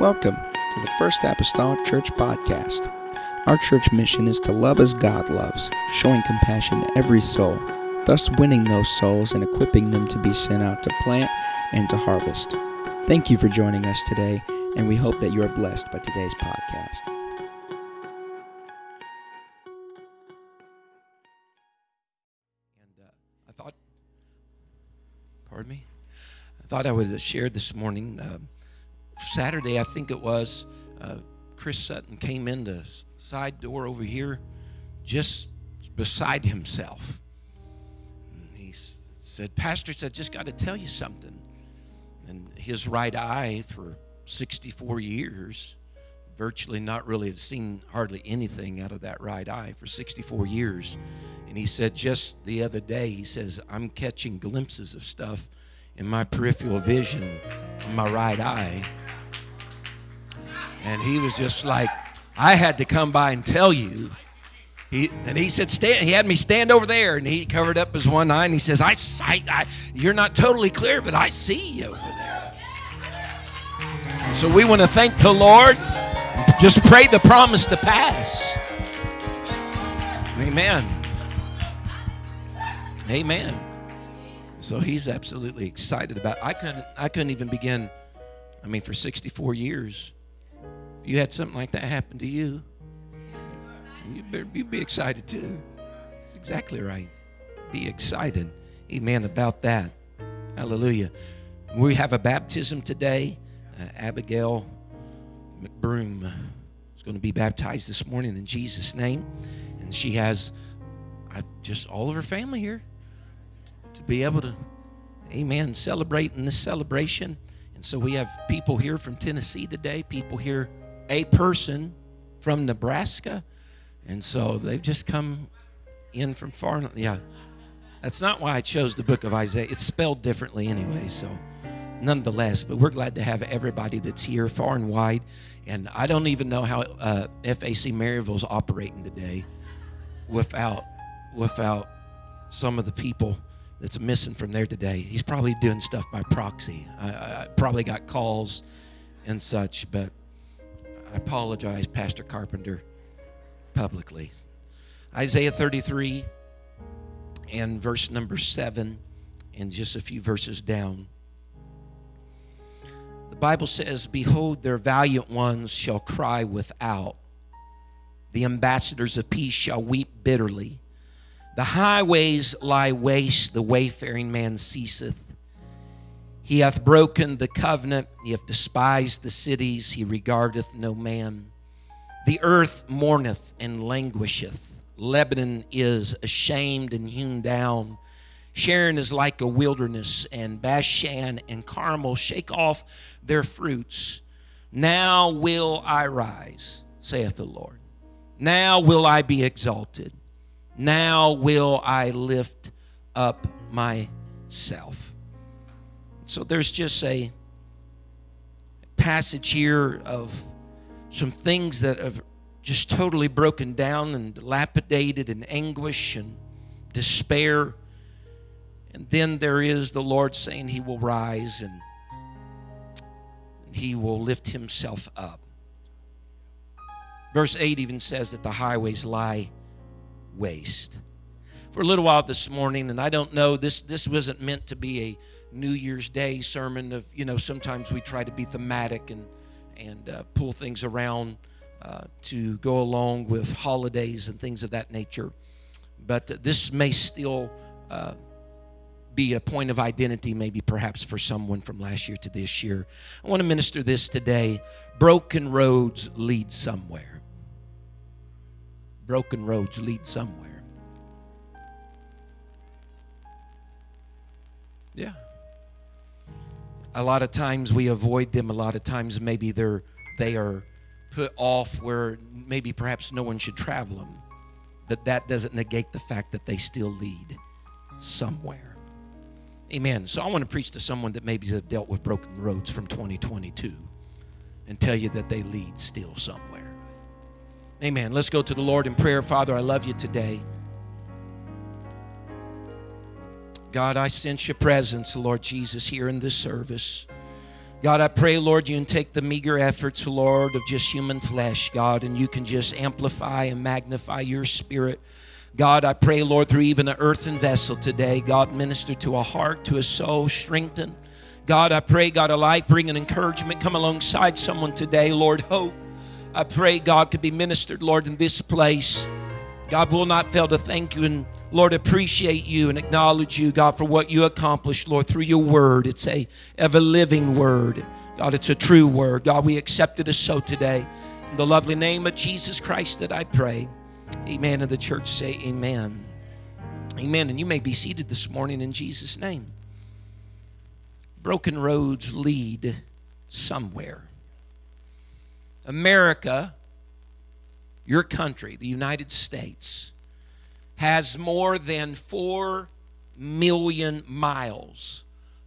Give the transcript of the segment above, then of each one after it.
Welcome to the First Apostolic Church podcast. Our church mission is to love as God loves, showing compassion to every soul, thus winning those souls and equipping them to be sent out to plant and to harvest. Thank you for joining us today, and we hope that you are blessed by today's podcast. I thought I would share this morning. Saturday, I think it was, Chris Sutton came in the side door over here just beside himself. And he said, Pastor, I just got to tell you something. And his right eye for 64 years, virtually not really have seen hardly anything out of that right eye for 64 years. And he said just the other day, he says, I'm catching glimpses of stuff in my peripheral vision, in my right eye. And he was just like, I had to come by and tell you. He said, stand. He had me stand over there, and he covered up his one eye, and he says, I you're not totally clear, but I see you over there. And so we want to thank the Lord. Just pray the promise to pass. Amen. Amen. So he's absolutely excited about it. I couldn't even begin. I mean, for 64 years, if you had something like that happen to you, you'd be excited too. That's exactly right. Be excited. Amen about that. Hallelujah. We have a baptism today. Abigail McBroom is going to be baptized this morning in Jesus' name. And she has just all of her family here to be able to, amen, celebrate in this celebration. And so we have people here from Tennessee today, people here, a person from Nebraska. And so they've just come in from far. Yeah, that's not why I chose the book of Isaiah. It's spelled differently anyway, so nonetheless. But we're glad to have everybody that's here far and wide. And I don't even know how FAC Maryville's operating today without some of the people that's missing from there today. He's probably doing stuff by proxy. I probably got calls and such, but I apologize, Pastor Carpenter, publicly. Isaiah 33 and verse number 7, and just a few verses down. The Bible says, behold, their valiant ones shall cry without. The ambassadors of peace shall weep bitterly. The highways lie waste, the wayfaring man ceaseth. He hath broken the covenant, he hath despised the cities, he regardeth no man. The earth mourneth and languisheth. Lebanon is ashamed and hewn down. Sharon is like a wilderness, and Bashan and Carmel shake off their fruits. Now will I rise, saith the Lord. Now will I be exalted. Now will I lift up myself. So there's just a passage here of some things that have just totally broken down and dilapidated and anguish and despair. And then there is the Lord saying he will rise and he will lift himself up. Verse 8 even says that the highways lie waste. For a little while this morning, and I don't know, this wasn't meant to be a New Year's Day sermon of, you know, sometimes we try to be thematic and pull things around to go along with holidays and things of that nature. But this may still be a point of identity, maybe perhaps for someone from last year to this year. I want to minister this today. Broken roads lead somewhere. Broken roads lead somewhere. Yeah. A lot of times we avoid them. A lot of times maybe they are put off where maybe perhaps no one should travel them. But that doesn't negate the fact that they still lead somewhere. Amen. So I want to preach to someone that maybe have dealt with broken roads from 2022 and tell you that they lead still somewhere. Amen. Let's go to the Lord in prayer. Father, I love you today. God, I sense your presence, Lord Jesus, here in this service. God, I pray, Lord, you can take the meager efforts, Lord, of just human flesh, God, and you can just amplify and magnify your spirit. God, I pray, Lord, through even an earthen vessel today, God, minister to a heart, to a soul, strengthen. God, I pray, God, a life, bring an encouragement, come alongside someone today, Lord, hope. I pray, God, could be ministered, Lord, in this place. God, will not fail to thank you and, Lord, appreciate you and acknowledge you, God, for what you accomplished, Lord, through your word. It's a ever-living word. God, it's a true word. God, we accept it as so today. In the lovely name of Jesus Christ that I pray. Amen. And the church say amen. Amen. And you may be seated this morning in Jesus' name. Broken roads lead somewhere. America, your country, the United States, has more than 4 million miles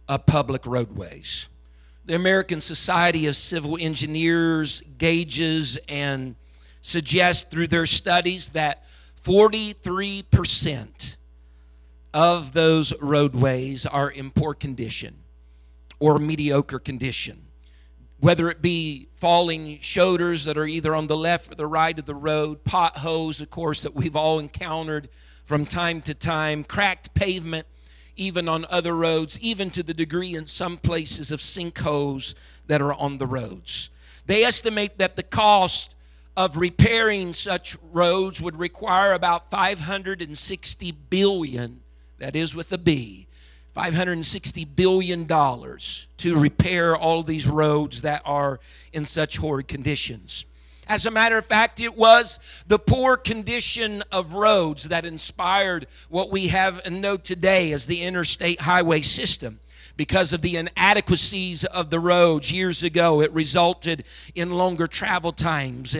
of public roadways. The American Society of Civil Engineers gauges and suggests through their studies that 43% of those roadways are in poor condition or mediocre condition, whether it be falling shoulders that are either on the left or the right of the road, potholes, of course, that we've all encountered from time to time, cracked pavement, even on other roads, even to the degree in some places of sinkholes that are on the roads. They estimate that the cost of repairing such roads would require about $560 billion, that is with a B, $560 billion to repair all these roads that are in such horrid conditions. As a matter of fact, it was the poor condition of roads that inspired what we have and know today as the interstate highway system. Because of the inadequacies of the roads years ago, it resulted in longer travel times.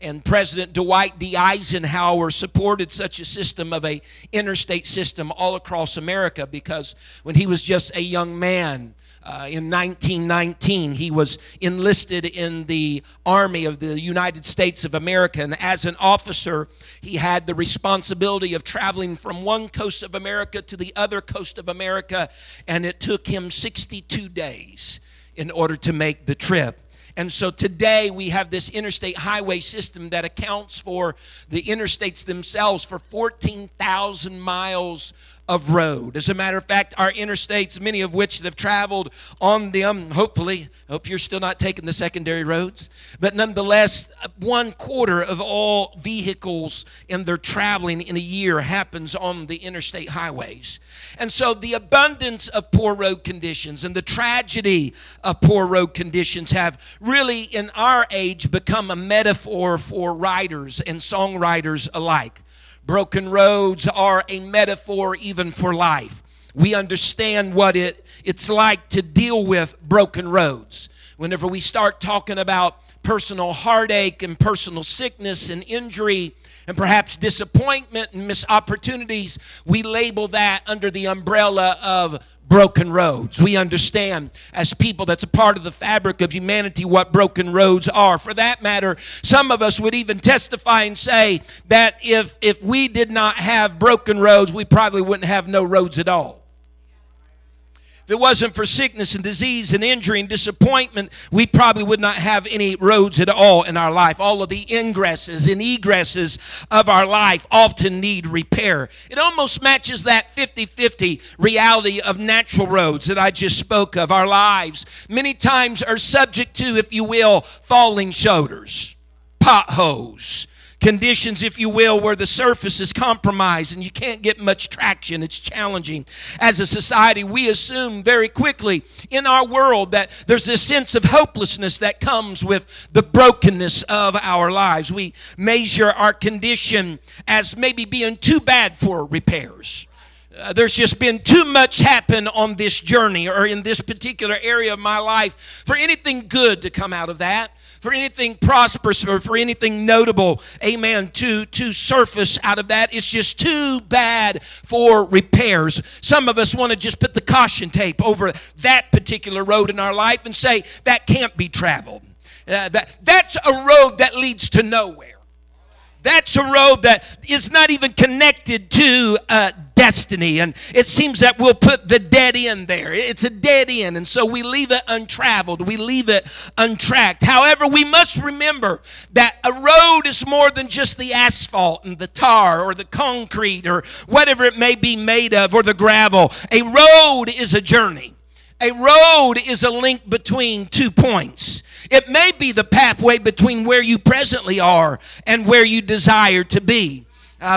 And President Dwight D. Eisenhower supported such a system of an interstate system all across America, because when he was just a young man, in 1919, he was enlisted in the Army of the United States of America, and as an officer, he had the responsibility of traveling from one coast of America to the other coast of America, and it took him 62 days in order to make the trip. And so today we have this interstate highway system that accounts for the interstates themselves for 14,000 miles of road. As a matter of fact, our interstates, many of which that have traveled on them, hopefully, hope you're still not taking the secondary roads, but nonetheless, 1/4 of all vehicles in their traveling in a year happens on the interstate highways. And so the abundance of poor road conditions and the tragedy of poor road conditions have really, in our age, become a metaphor for writers and songwriters alike. Broken roads are a metaphor even for life. We understand what it's like to deal with broken roads. Whenever we start talking about personal heartache and personal sickness and injury and perhaps disappointment and missed opportunities, we label that under the umbrella of broken roads. We understand as people that's a part of the fabric of humanity what broken roads are. For that matter, some of us would even testify and say that if we did not have broken roads, we probably wouldn't have no roads at all. If it wasn't for sickness and disease and injury and disappointment, we probably would not have any roads at all in our life. All of the ingresses and egresses of our life often need repair. It almost matches that 50-50 reality of natural roads that I just spoke of. Our lives many times are subject to, if you will, falling shoulders, potholes, conditions, if you will, where the surface is compromised and you can't get much traction. It's challenging. As a society, we assume very quickly in our world that there's this sense of hopelessness that comes with the brokenness of our lives. We measure our condition as maybe being too bad for repairs. There's just been too much happen on this journey or in this particular area of my life for anything good to come out of that, for anything prosperous or for anything notable, amen, to surface out of that. It's just too bad for repairs. Some of us want to just put the caution tape over that particular road in our life and say, that can't be traveled. That's a road that leads to nowhere. That's a road that is not even connected to destiny. And it seems that we'll put the dead end there. It's a dead end. And so we leave it untraveled. We leave it untracked. However, we must remember that a road is more than just the asphalt and the tar or the concrete or whatever it may be made of or the gravel. A road is a journey. A road is a link between 2 points. It may be the pathway between where you presently are and where you desire to be.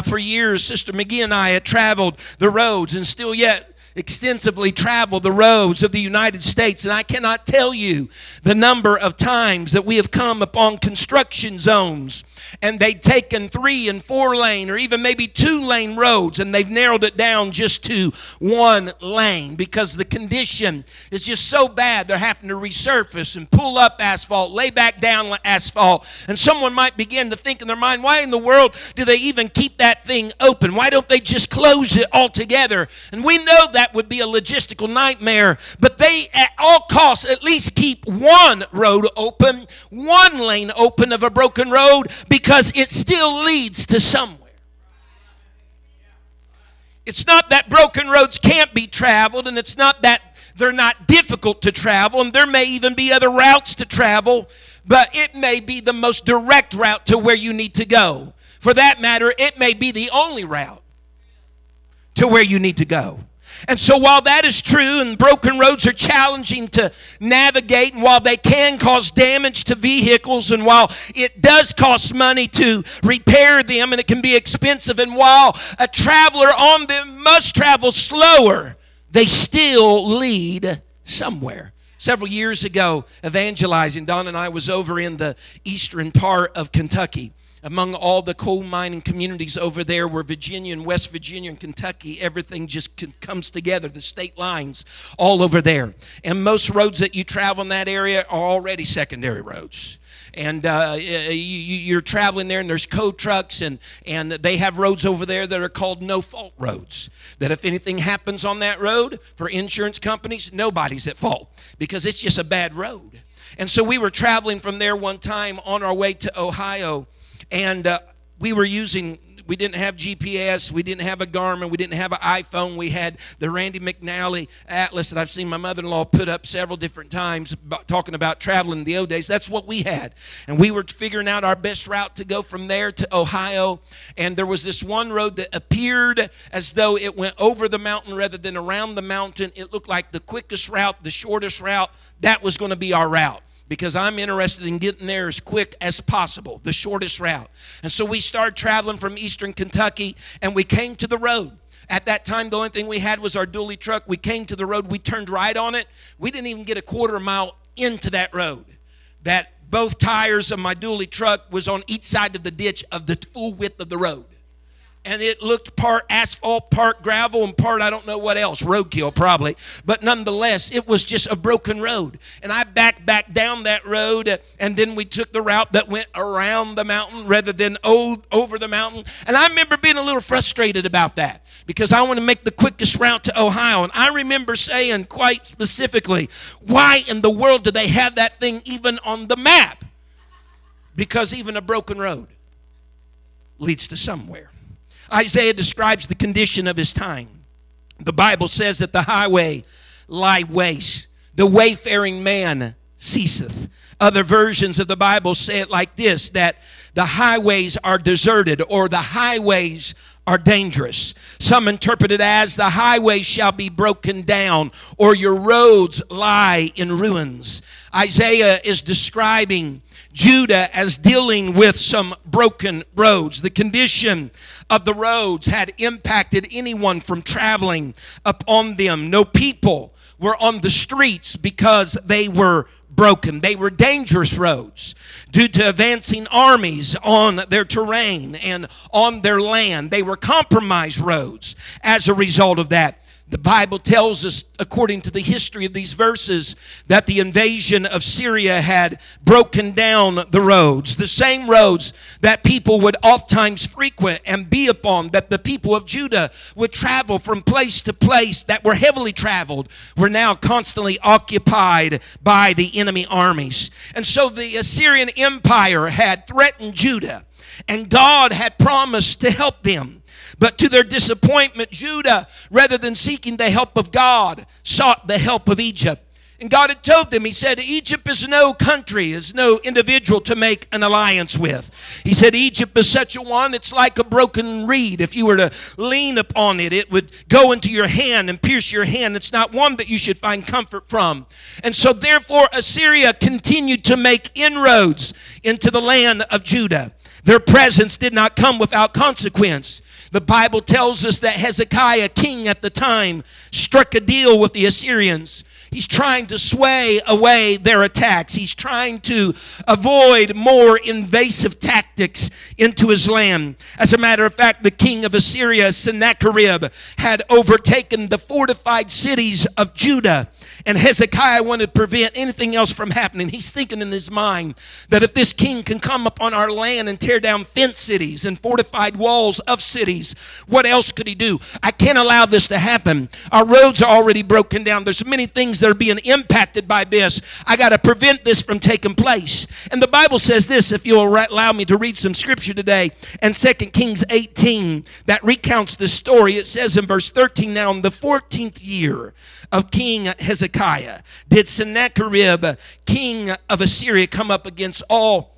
For years, Sister McGee and I had traveled the roads and still yet extensively traveled the roads of the United States. And I cannot tell you the number of times that we have come upon construction zones and they've taken 3- and 4-lane or even maybe 2-lane roads, and they've narrowed it down just to 1 lane because the condition is just so bad they're having to resurface and pull up asphalt, lay back down asphalt. And someone might begin to think in their mind, why in the world do they even keep that thing open? Why don't they just close it altogether? And we know that would be a logistical nightmare, but they at all costs at least keep 1 road open, 1 lane open of a broken road, because it still leads to somewhere. It's not that broken roads can't be traveled, and it's not that they're not difficult to travel, and there may even be other routes to travel, but it may be the most direct route to where you need to go. For that matter, it may be the only route to where you need to go. And so while that is true and broken roads are challenging to navigate, and while they can cause damage to vehicles, and while it does cost money to repair them and it can be expensive, and while a traveler on them must travel slower, they still lead somewhere. Several years ago, evangelizing, Don and I was over in the eastern part of Kentucky. Among all the coal mining communities over there were Virginia and West Virginia and Kentucky. Everything just comes together, the state lines all over there. And most roads that you travel in that area are already secondary roads. And you're traveling there, and there's tow trucks, and they have roads over there that are called no-fault roads, that if anything happens on that road, for insurance companies, nobody's at fault because it's just a bad road. And so we were traveling from there one time on our way to Ohio, and we didn't have GPS, we didn't have a Garmin, we didn't have an iPhone. We had the Randy McNally atlas that I've seen my mother-in-law put up several different times about, talking about traveling in the old days. That's what we had. And we were figuring out our best route to go from there to Ohio. And there was this one road that appeared as though it went over the mountain rather than around the mountain. It looked like the quickest route, the shortest route. That was going to be our route, because I'm interested in getting there as quick as possible, the shortest route. And so we started traveling from eastern Kentucky, and we came to the road. At that time, the only thing we had was our dually truck. We came to the road. We turned right on it. We didn't even get a quarter mile into that road. That both tires of my dually truck was on each side of the ditch of the full width of the road. And it looked part asphalt, part gravel, and part I don't know what else, roadkill probably. But nonetheless, it was just a broken road. And I backed back down that road, and then we took the route that went around the mountain rather than over the mountain. And I remember being a little frustrated about that because I want to make the quickest route to Ohio. And I remember saying quite specifically, why in the world do they have that thing even on the map? Because even a broken road leads to somewhere. Isaiah describes the condition of his time. The Bible says that the highway lie waste. The wayfaring man ceaseth. Other versions of the Bible say it like this, that the highways are deserted, or the highways are dangerous. Some interpret it as the highways shall be broken down, or your roads lie in ruins. Isaiah is describing Judah as dealing with some broken roads. The condition of the roads had impacted anyone from traveling upon them. No people were on the streets because they were broken. They were dangerous roads due to advancing armies on their terrain and on their land. They were compromised roads as a result of that. The Bible tells us, according to the history of these verses, that the invasion of Syria had broken down the roads, the same roads that people would oftentimes frequent and be upon, that the people of Judah would travel from place to place that were heavily traveled, were now constantly occupied by the enemy armies. And so the Assyrian Empire had threatened Judah. and God had promised to help them. But to their disappointment, Judah, rather than seeking the help of God, sought the help of Egypt. And God had told them, he said, Egypt is no country, is no individual to make an alliance with. He said, Egypt is such a one, it's like a broken reed. If you were to lean upon it, it would go into your hand and pierce your hand. It's not one that you should find comfort from. And so therefore, Assyria continued to make inroads into the land of Judah. Their presence did not come without consequence. The Bible tells us that Hezekiah, king at the time, struck a deal with the Assyrians. He's trying to sway away their attacks. He's trying to avoid more invasive tactics into his land. As a matter of fact, the king of Assyria, Sennacherib, had overtaken the fortified cities of Judah. And Hezekiah wanted to prevent anything else from happening. He's thinking in his mind that if this king can come upon our land and tear down fenced cities and fortified walls of cities, what else could he do? I can't allow this to happen. Our roads are already broken down. There's many things that are being impacted by this. I got to prevent this from taking place. And the Bible says this, if you'll allow me to read some scripture today, and 2 Kings 18 that recounts this story. It says in verse 13, now in the 14th year of King Hezekiah did Sennacherib, king of Assyria, come up against all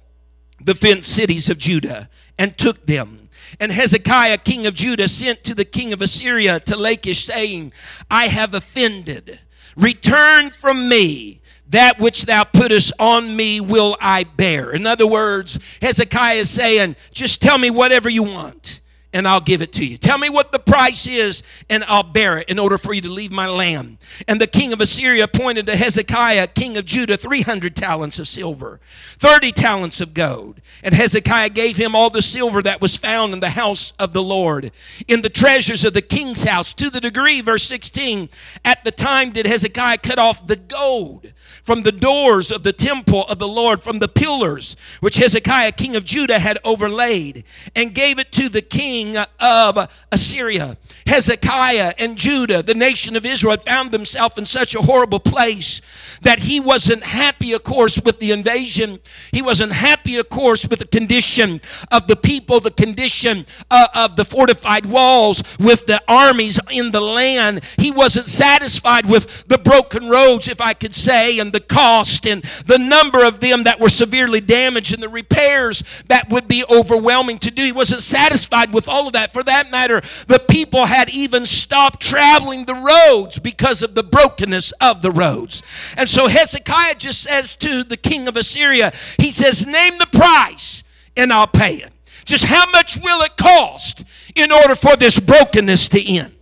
the fenced cities of Judah and took them. And Hezekiah, king of Judah, sent to the king of Assyria to Lachish, saying, I have offended. Return from me, that which thou puttest on me will I bear. In other words, Hezekiah is saying, just tell me whatever you want and I'll give it to you. Tell me what the price is and I'll bear it in order for you to leave my land. And the king of Assyria appointed to Hezekiah, king of Judah, 300 talents of silver, 30 talents of gold. And Hezekiah gave him all the silver that was found in the house of the Lord, in the treasures of the king's house, to the degree, verse 16, at the time did Hezekiah cut off the gold from the doors of the temple of the Lord, from the pillars which Hezekiah, king of Judah, had overlaid, and gave it to the king of Assyria. Hezekiah and Judah, the nation of Israel, had found themselves in such a horrible place that he wasn't happy, of course, with the invasion. He wasn't happy, of course, with the condition of the people, the condition of the fortified walls, with the armies in the land. He wasn't satisfied with the broken roads, if I could say, and the cost and the number of them that were severely damaged and the repairs that would be overwhelming to do. He wasn't satisfied with all of that. For that matter, the people had even stopped traveling the roads because of the brokenness of the roads. And so Hezekiah just says to the king of Assyria, he says, name the price and I'll pay it. Just how much will it cost in order for this brokenness to end?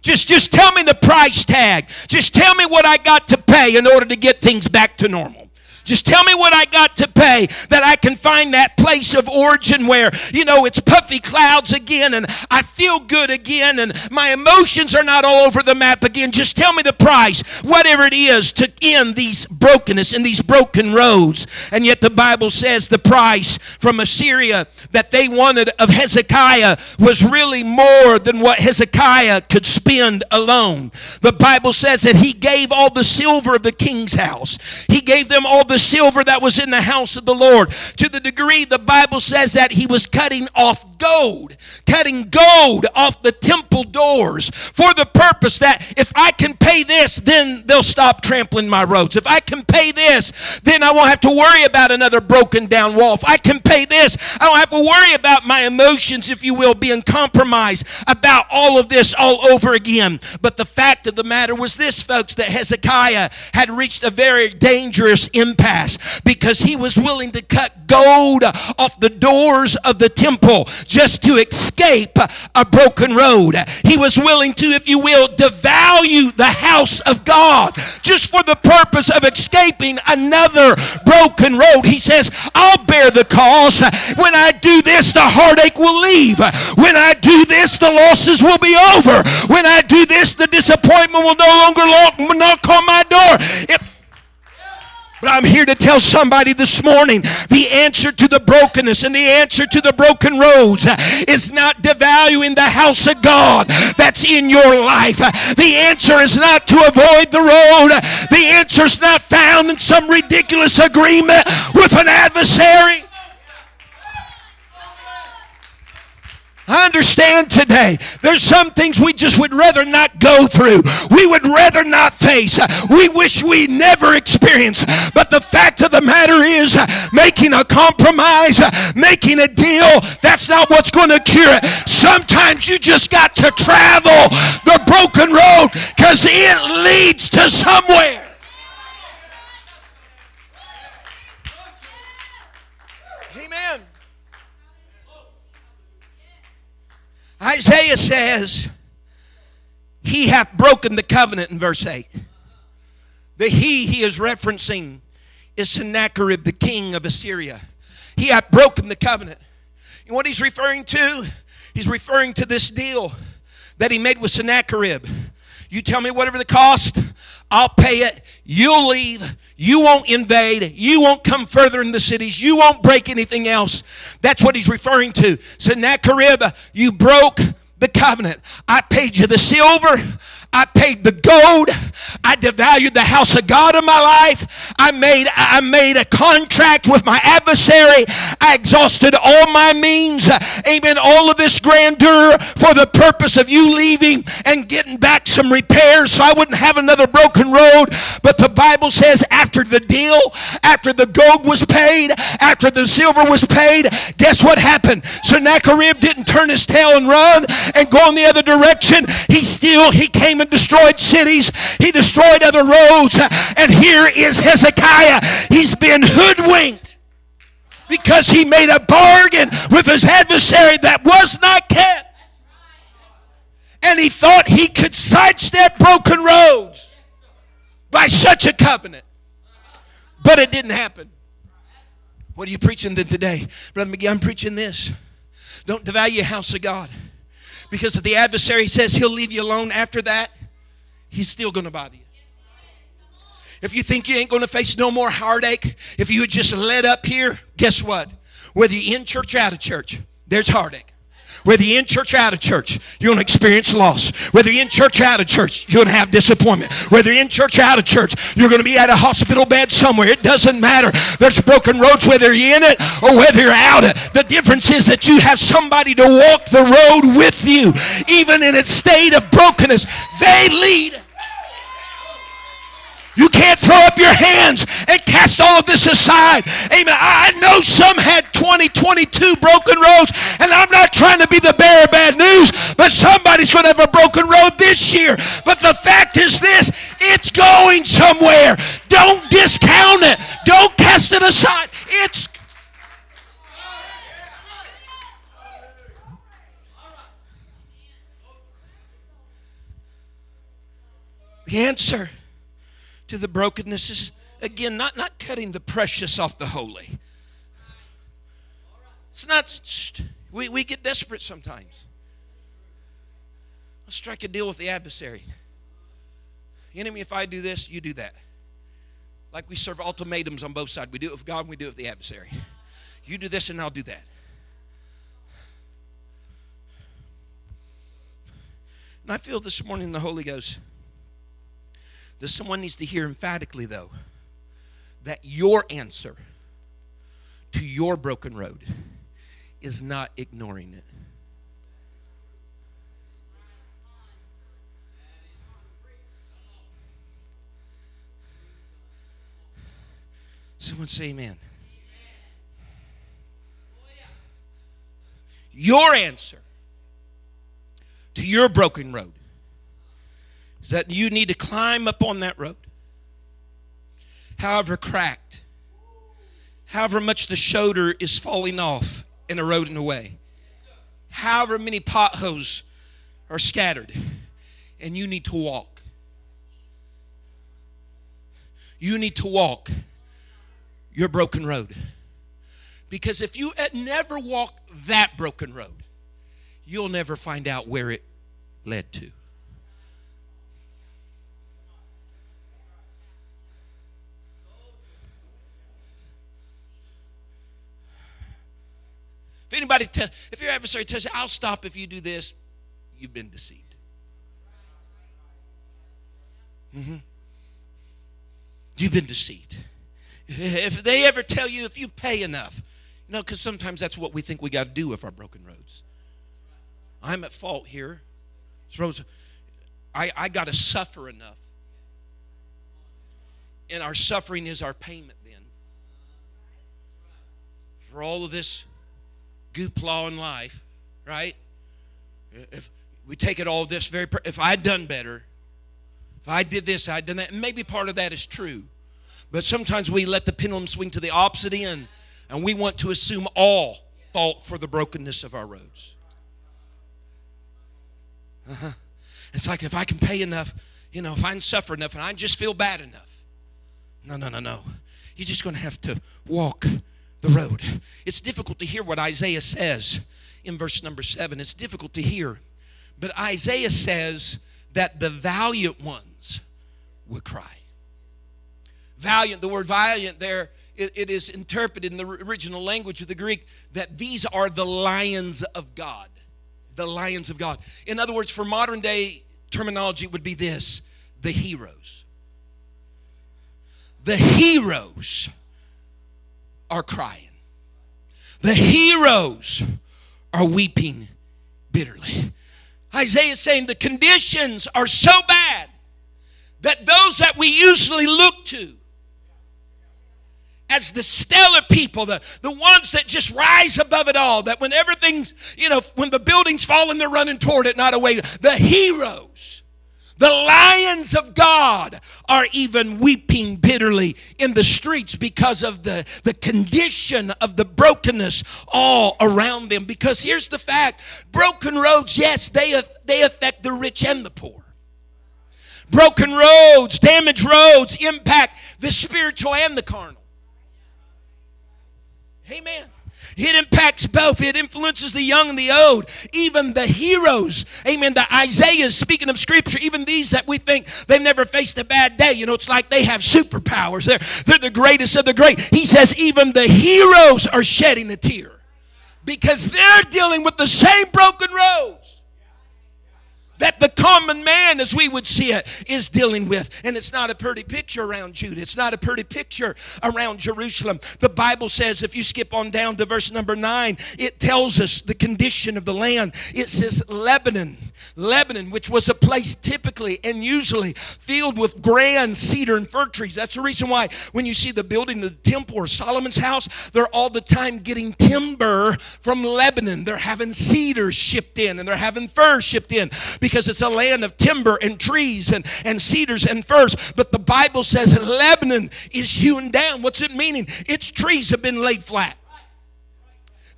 Just tell me the price tag. Just tell me what I got to pay in order to get things back to normal. Just tell me what I got to pay that I can find that place of origin where, you know, it's puffy clouds again and I feel good again and my emotions are not all over the map again. Just tell me the price, whatever it is, to end these brokenness and these broken roads. And yet the Bible says the price from Assyria that they wanted of Hezekiah was really more than what Hezekiah could spend alone. The Bible says that he gave all the silver of the king's house. He gave them all the silver that was in the house of the Lord, to the degree the Bible says that he was cutting off gold, cutting gold off the temple doors for the purpose that if I can pay this, then they'll stop trampling my roads. If I can pay this, then I won't have to worry about another broken down wall. If I can pay this, I don't have to worry about my emotions, if you will, being compromised about all of this all over again. But the fact of the matter was this, folks, that Hezekiah had reached a very dangerous impact because he was willing to cut gold off the doors of the temple just to escape a broken road. He was willing to, if you will, devalue the house of God just for the purpose of escaping another broken road. He says, I'll bear the cost. When I do this, the heartache will leave. When I do this, the losses will be over. When I do this, the disappointment will no longer knock on my door. But I'm here to tell somebody this morning, the answer to the brokenness and the answer to the broken roads is not devaluing the house of God that's in your life. The answer is not to avoid the road. The answer is not found in some ridiculous agreement with an adversary. I understand today there's some things we just would rather not go through. We would rather not face. We wish we never experienced. But the fact of the matter is, making a compromise, making a deal, that's not what's going to cure it. Sometimes you just got to travel the broken road because it leads to somewhere. Amen. Isaiah says, he hath broken the covenant in verse 8. The he is referencing is Sennacherib, the king of Assyria. He hath broken the covenant. And what he's referring to, he's referring to this deal that he made with Sennacherib. You tell me whatever the cost, I'll pay it. You'll leave. You won't invade. You won't come further in the cities. You won't break anything else. That's what he's referring to. Sennacherib, you broke the covenant. I paid you the silver. I paid the gold. I devalued the house of God in my life. I made a contract with my adversary. I exhausted all my means. Amen. All of this grandeur for the purpose of you leaving and getting back some repairs so I wouldn't have another broken road. But the Bible says after the deal, after the gold was paid, after the silver was paid, guess what happened? Sennacherib didn't turn his tail and run and go in the other direction. He came and destroyed cities. He destroyed other roads. And here is Hezekiah. He's been hoodwinked because he made a bargain with his adversary that was not kept. And he thought he could sidestep broken roads by such a covenant. But it didn't happen. What are you preaching then today? Brother McGee, I'm preaching this. Don't devalue the house of God. Because if the adversary says he'll leave you alone after that, he's still going to bother you. If you think you ain't going to face no more heartache, if you would just let up here, guess what? Whether you're in church or out of church, there's heartache. Whether you're in church or out of church, you're going to experience loss. Whether you're in church or out of church, you're going to have disappointment. Whether you're in church or out of church, you're going to be at a hospital bed somewhere. It doesn't matter. There's broken roads whether you're in it or whether you're out it. The difference is that you have somebody to walk the road with you. Even in its state of brokenness, they lead. You can't throw up your hands and cast all of this aside. Amen. I know some had 20, 22 broken roads, and I'm not trying to be the bearer of bad news, but somebody's going to have a broken road this year. But the fact is this, it's going somewhere. Don't discount it. Don't cast it aside. It's... The answer to the brokenness is, again, not cutting the precious off the holy. It's not, we get desperate sometimes. I'll strike a deal with the adversary. Enemy, if I do this, you do that. Like we serve ultimatums on both sides. We do it with God and we do it with the adversary. You do this and I'll do that. And I feel this morning the Holy Ghost, that someone needs to hear emphatically, though, that your answer to your broken road is not ignoring it. Someone say amen. Your answer to your broken road is that you need to climb up on that road. However cracked, however much the shoulder is falling off and eroding away, however many potholes are scattered, and you need to walk. You need to walk your broken road. Because if you had never walked that broken road, you'll never find out where it led to. If anybody, if your adversary tells you, I'll stop if you do this, you've been deceived. You've been deceived. If they ever tell you, if you pay enough, you know, because sometimes that's what we think we got to do with our broken roads. I'm at fault here. So I got to suffer enough. And our suffering is our payment then. For all of this goopla in life, right? If we take it all this very, if I had done better, if I did this, I had done that, and maybe part of that is true. But sometimes we let the pendulum swing to the opposite end, and we want to assume all fault for the brokenness of our roads. It's like if I can pay enough, you know, if I can suffer enough, and I just feel bad enough. No, no, no, no. You're just going to have to walk the road. It's difficult to hear what Isaiah says in verse number 7. It's difficult to hear. But Isaiah says that the valiant ones would cry. Valiant, the word valiant there, it is interpreted in the original language of the Greek that these are the lions of God. The lions of God. In other words, for modern day terminology, it would be this: the heroes. The heroes are crying. The heroes are weeping bitterly. Isaiah is saying the conditions are so bad that those that we usually look to as the stellar people, the ones that just rise above it all, that when everything's, you know, when the building's falling, they're running toward it, not away. The heroes, the lions of God, are even weeping bitterly in the streets because of the condition of the brokenness all around them. Because here's the fact, broken roads, yes, they affect the rich and the poor. Broken roads, damaged roads impact the spiritual and the carnal. Amen. It impacts both. It influences the young and the old. Even the heroes. Amen. The Isaiah is speaking of Scripture. Even these that we think they've never faced a bad day. You know, it's like they have superpowers. They're the greatest of the great. He says even the heroes are shedding a tear because they're dealing with the same broken roads that the common man, as we would see it, is dealing with. And it's not a pretty picture around Judah. It's not a pretty picture around Jerusalem. The Bible says, if you skip on down to verse number 9, it tells us the condition of the land. It says Lebanon, which was a place typically and usually filled with grand cedar and fir trees. That's the reason why when you see the building of the temple or Solomon's house, they're all the time getting timber from Lebanon. They're having cedar shipped in and they're having fir shipped in, because it's a land of timber and trees and cedars and firs. But the Bible says Lebanon is hewn down. What's it meaning? Its trees have been laid flat.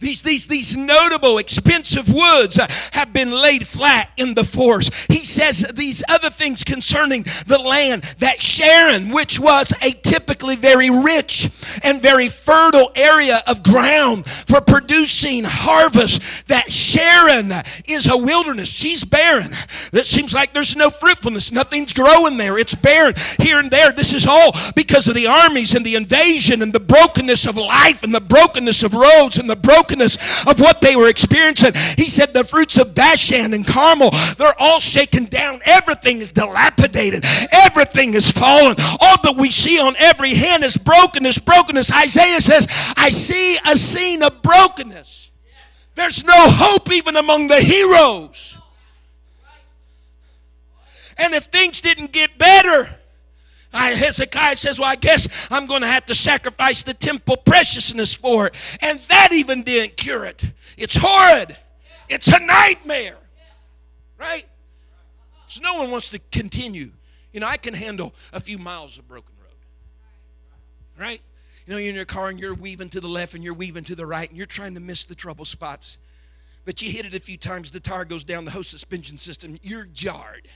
These notable, expensive woods have been laid flat in the forest. He says these other things concerning the land, that Sharon, which was a typically very rich and very fertile area of ground for producing harvest, that Sharon is a wilderness. She's barren. It seems like there's no fruitfulness. Nothing's growing there. It's barren here and there. This is all because of the armies and the invasion and the brokenness of life and the brokenness of roads and the brokenness of what they were experiencing. He said the fruits of Bashan and Carmel, they're all shaken down. Everything is dilapidated. Everything is fallen. All that we see on every hand is brokenness, brokenness. Isaiah says, I see a scene of brokenness. There's no hope even among the heroes. And if things didn't get better, Hezekiah says, well, I guess I'm going to have to sacrifice the temple preciousness for it. And that even didn't cure it. It's horrid. Yeah. It's a nightmare. Yeah. Right? So no one wants to continue. You know, I can handle a few miles of broken road. Right? You know, you're in your car and you're weaving to the left and you're weaving to the right and you're trying to miss the trouble spots. But you hit it a few times, the tire goes down, the whole suspension system, you're jarred.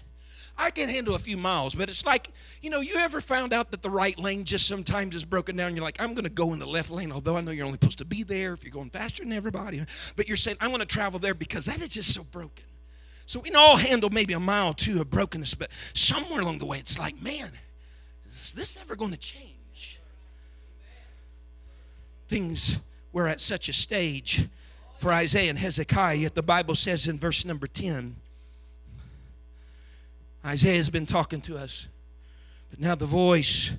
I can handle a few miles, but it's like, you know, you ever found out that the right lane just sometimes is broken down? You're like, I'm going to go in the left lane, although I know you're only supposed to be there if you're going faster than everybody. But you're saying, I'm going to travel there because that is just so broken. So we can all handle maybe a mile or two of brokenness, but somewhere along the way, it's like, man, is this ever going to change? Things were at such a stage for Isaiah and Hezekiah, yet the Bible says in verse number 10, Isaiah has been talking to us, but now the voice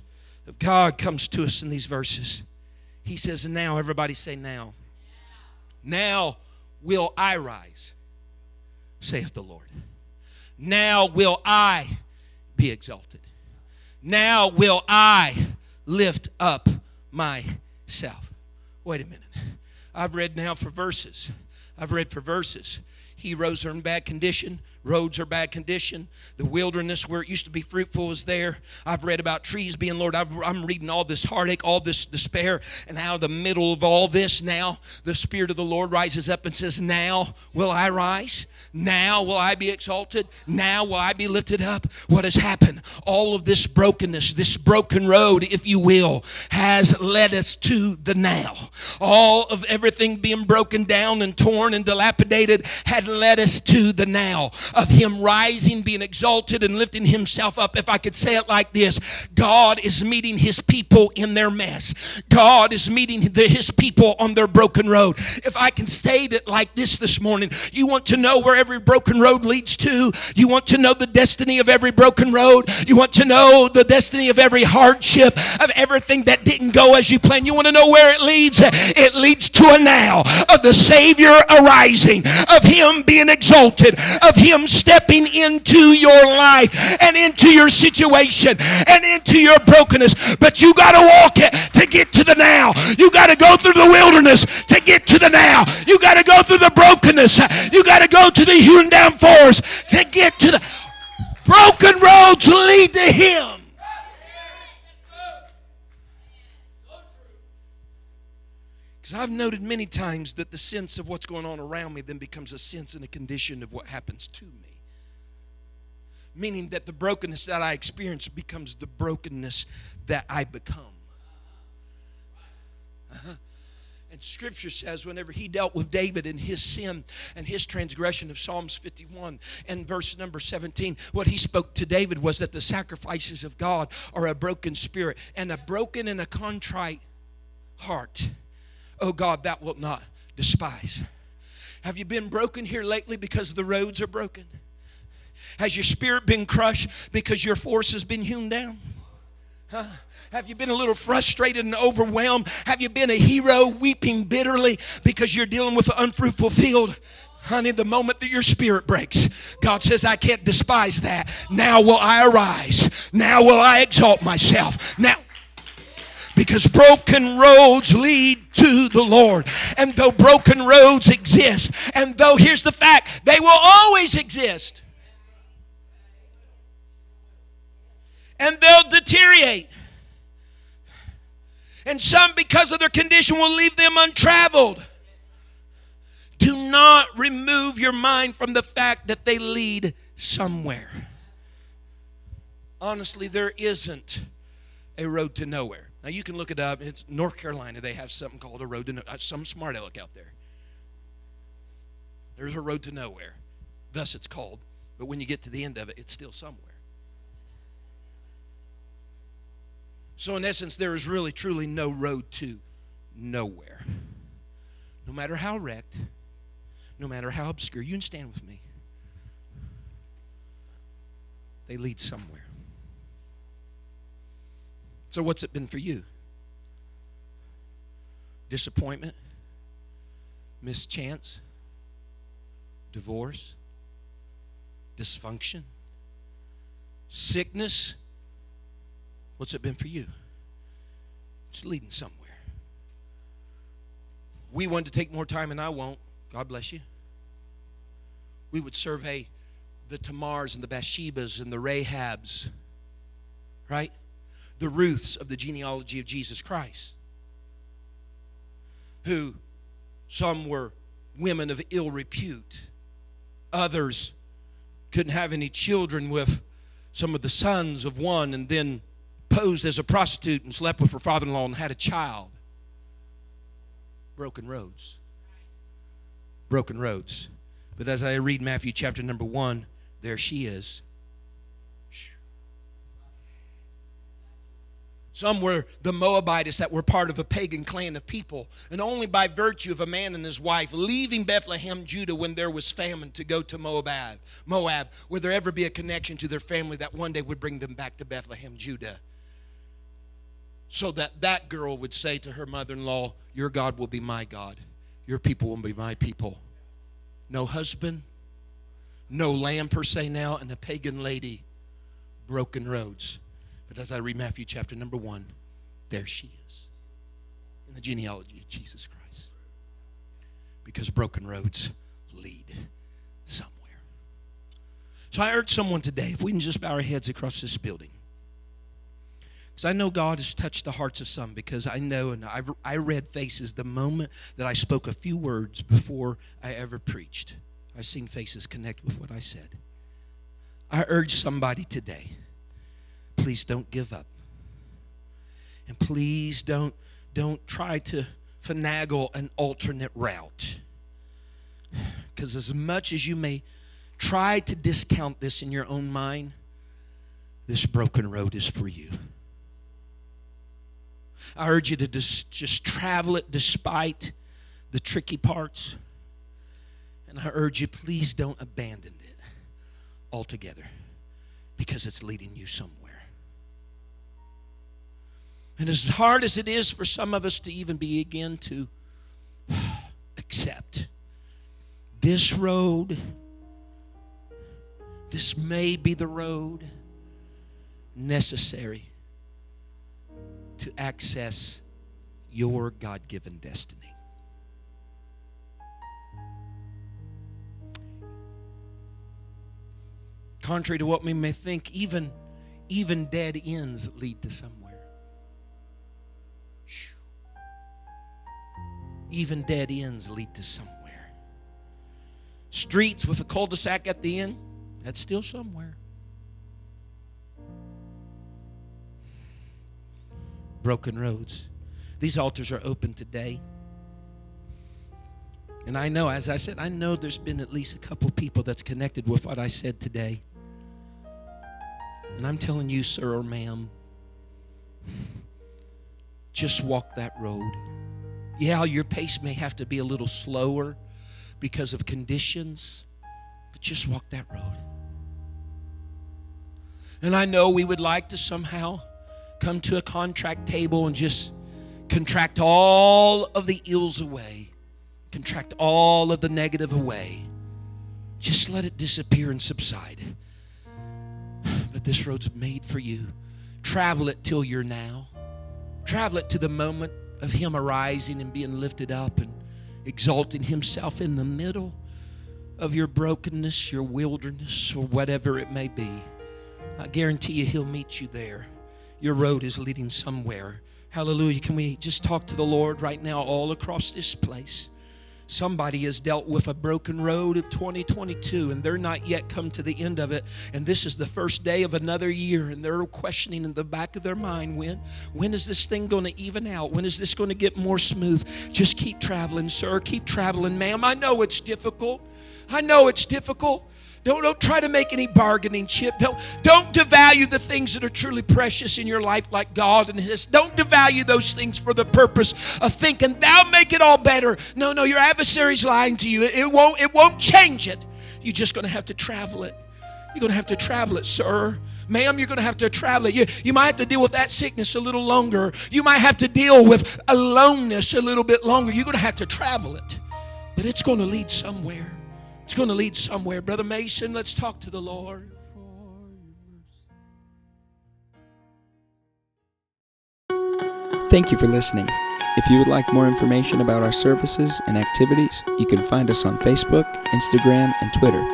of God comes to us in these verses. He says, and now, everybody say now. Now will I rise. saith the Lord. Now will I be exalted. Now will I lift up myself. Wait a minute. I've read for verses. Heroes are in bad condition. Roads are bad condition. The wilderness where it used to be fruitful is there. I've read about trees being, Lord, I'm reading all this heartache, all this despair, and out of the middle of all this now, the Spirit of the Lord rises up and says, now will I rise? Now will I be exalted? Now will I be lifted up? What has happened? All of this brokenness, this broken road, if you will, has led us to the now. All of everything being broken down and torn and dilapidated had led us to the now. Of him rising, being exalted, and lifting himself up. If I could say it like this, God is meeting his people in their mess. God is meeting his people on their broken road. If I can state it like this morning, you want to know where every broken road leads to? You want to know the destiny of every broken road? You want to know the destiny of every hardship, of everything that didn't go as you planned? You want to know where it leads? It leads to a now of the Savior arising, of him being exalted, of him stepping into your life and into your situation and into your brokenness. But you got to walk it to get to the now. You got to go through the wilderness to get to the now. You got to go through the brokenness. You got to go to the hewn down forest to get to the broken roads lead to him. I've noted many times that the sense of what's going on around me then becomes a sense and a condition of what happens to me. Meaning that the brokenness that I experience becomes the brokenness that I become. And Scripture says whenever he dealt with David in his sin and his transgression of Psalms 51 and verse number 17, what he spoke to David was that the sacrifices of God are a broken spirit and a broken and a contrite heart. Oh God, thou wilt not despise. Have you been broken here lately because the roads are broken? Has your spirit been crushed because your force has been hewn down? Huh? Have you been a little frustrated and overwhelmed? Have you been a hero weeping bitterly because you're dealing with an unfruitful field? Honey, the moment that your spirit breaks, God says, I can't despise that. Now will I arise. Now will I exalt myself. Now. Because broken roads lead to the Lord. And though broken roads exist, and though, here's the fact, they will always exist. And they'll deteriorate. And some, because of their condition, will leave them untraveled. Do not remove your mind from the fact that they lead somewhere. Honestly, there isn't a road to nowhere. Now, you can look it up. It's North Carolina. They have something called a road to nowhere. Some smart aleck out there. There's a road to nowhere. Thus, it's called. But when you get to the end of it, it's still somewhere. So, in essence, there is really, truly no road to nowhere. No matter how wrecked, no matter how obscure, you can stand with me. They lead somewhere. So what's it been for you? Disappointment? Missed chance? Divorce? Dysfunction? Sickness? What's it been for you? It's leading somewhere. We wanted to take more time, and I won't. God bless you. We would survey the Tamars and the Bathshebas and the Rahabs, right? The Ruths of the genealogy of Jesus Christ, who some were women of ill repute, others couldn't have any children with some of the sons of one, and then posed as a prostitute and slept with her father-in-law and had a child. Broken roads. Broken roads. But as I read Matthew chapter number 1, there she is. Some were the Moabites that were part of a pagan clan of people, and only by virtue of a man and his wife leaving Bethlehem, Judah, when there was famine to go to Moab, would there ever be a connection to their family that one day would bring them back to Bethlehem, Judah, so that that girl would say to her mother-in-law, your God will be my God, your people will be my people. No husband, no lamb per se now, and a pagan lady, broken roads. But as I read Matthew chapter number 1, there she is in the genealogy of Jesus Christ. Because broken roads lead somewhere. So I urge someone today, if we can just bow our heads across this building. Because I know God has touched the hearts of some, because I know, and I read faces the moment that I spoke a few words before I ever preached. I've seen faces connect with what I said. I urge somebody today, please don't give up. And please don't try to finagle an alternate route. Because as much as you may try to discount this in your own mind, this broken road is for you. I urge you to just travel it despite the tricky parts. And I urge you, please don't abandon it altogether, because it's leading you somewhere. And as hard as it is for some of us to even begin to accept this road, this may be the road necessary to access your God-given destiny. Contrary to what we may think, even dead ends lead to somewhere. Even dead ends lead to somewhere. Streets with a cul-de-sac at the end, that's still somewhere. Broken roads. These altars are open today. And I know, as I said, I know there's been at least a couple people that's connected with what I said today. And I'm telling you, sir or ma'am, just walk that road. Yeah, your pace may have to be a little slower because of conditions, but just walk that road. And I know we would like to somehow come to a contract table and just contract all of the ills away, contract all of the negative away. Just let it disappear and subside. But this road's made for you. Travel it till you're now. Travel it to the moment of Him arising and being lifted up and exalting Himself in the middle of your brokenness, your wilderness, or whatever it may be. I guarantee you He'll meet you there. Your road is leading somewhere. Hallelujah. Can we just talk to the Lord right now all across this place? Somebody has dealt with a broken road of 2022, and they're not yet come to the end of it. And this is the first day of another year, and they're questioning in the back of their mind, when is this thing going to even out? When is this going to get more smooth? Just keep traveling, sir. Keep traveling, ma'am. I know it's difficult. I know it's difficult. Don't try to make any bargaining chip. Don't devalue the things that are truly precious in your life, like God and His. Don't devalue those things for the purpose of thinking thou make it all better. No, your adversary's lying to you. It won't change it. You're just going to have to travel it. You're going to have to travel it, sir. Ma'am, you're going to have to travel it. You might have to deal with that sickness a little longer. You might have to deal with aloneness a little bit longer. You're going to have to travel it. But it's going to lead somewhere. It's going to lead somewhere. Brother Mason, let's talk to the Lord. Thank you for listening. If you would like more information about our services and activities, you can find us on Facebook, Instagram, and Twitter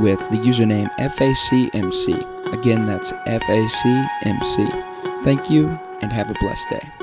with the username FACMC. Again, that's FACMC. Thank you, and have a blessed day.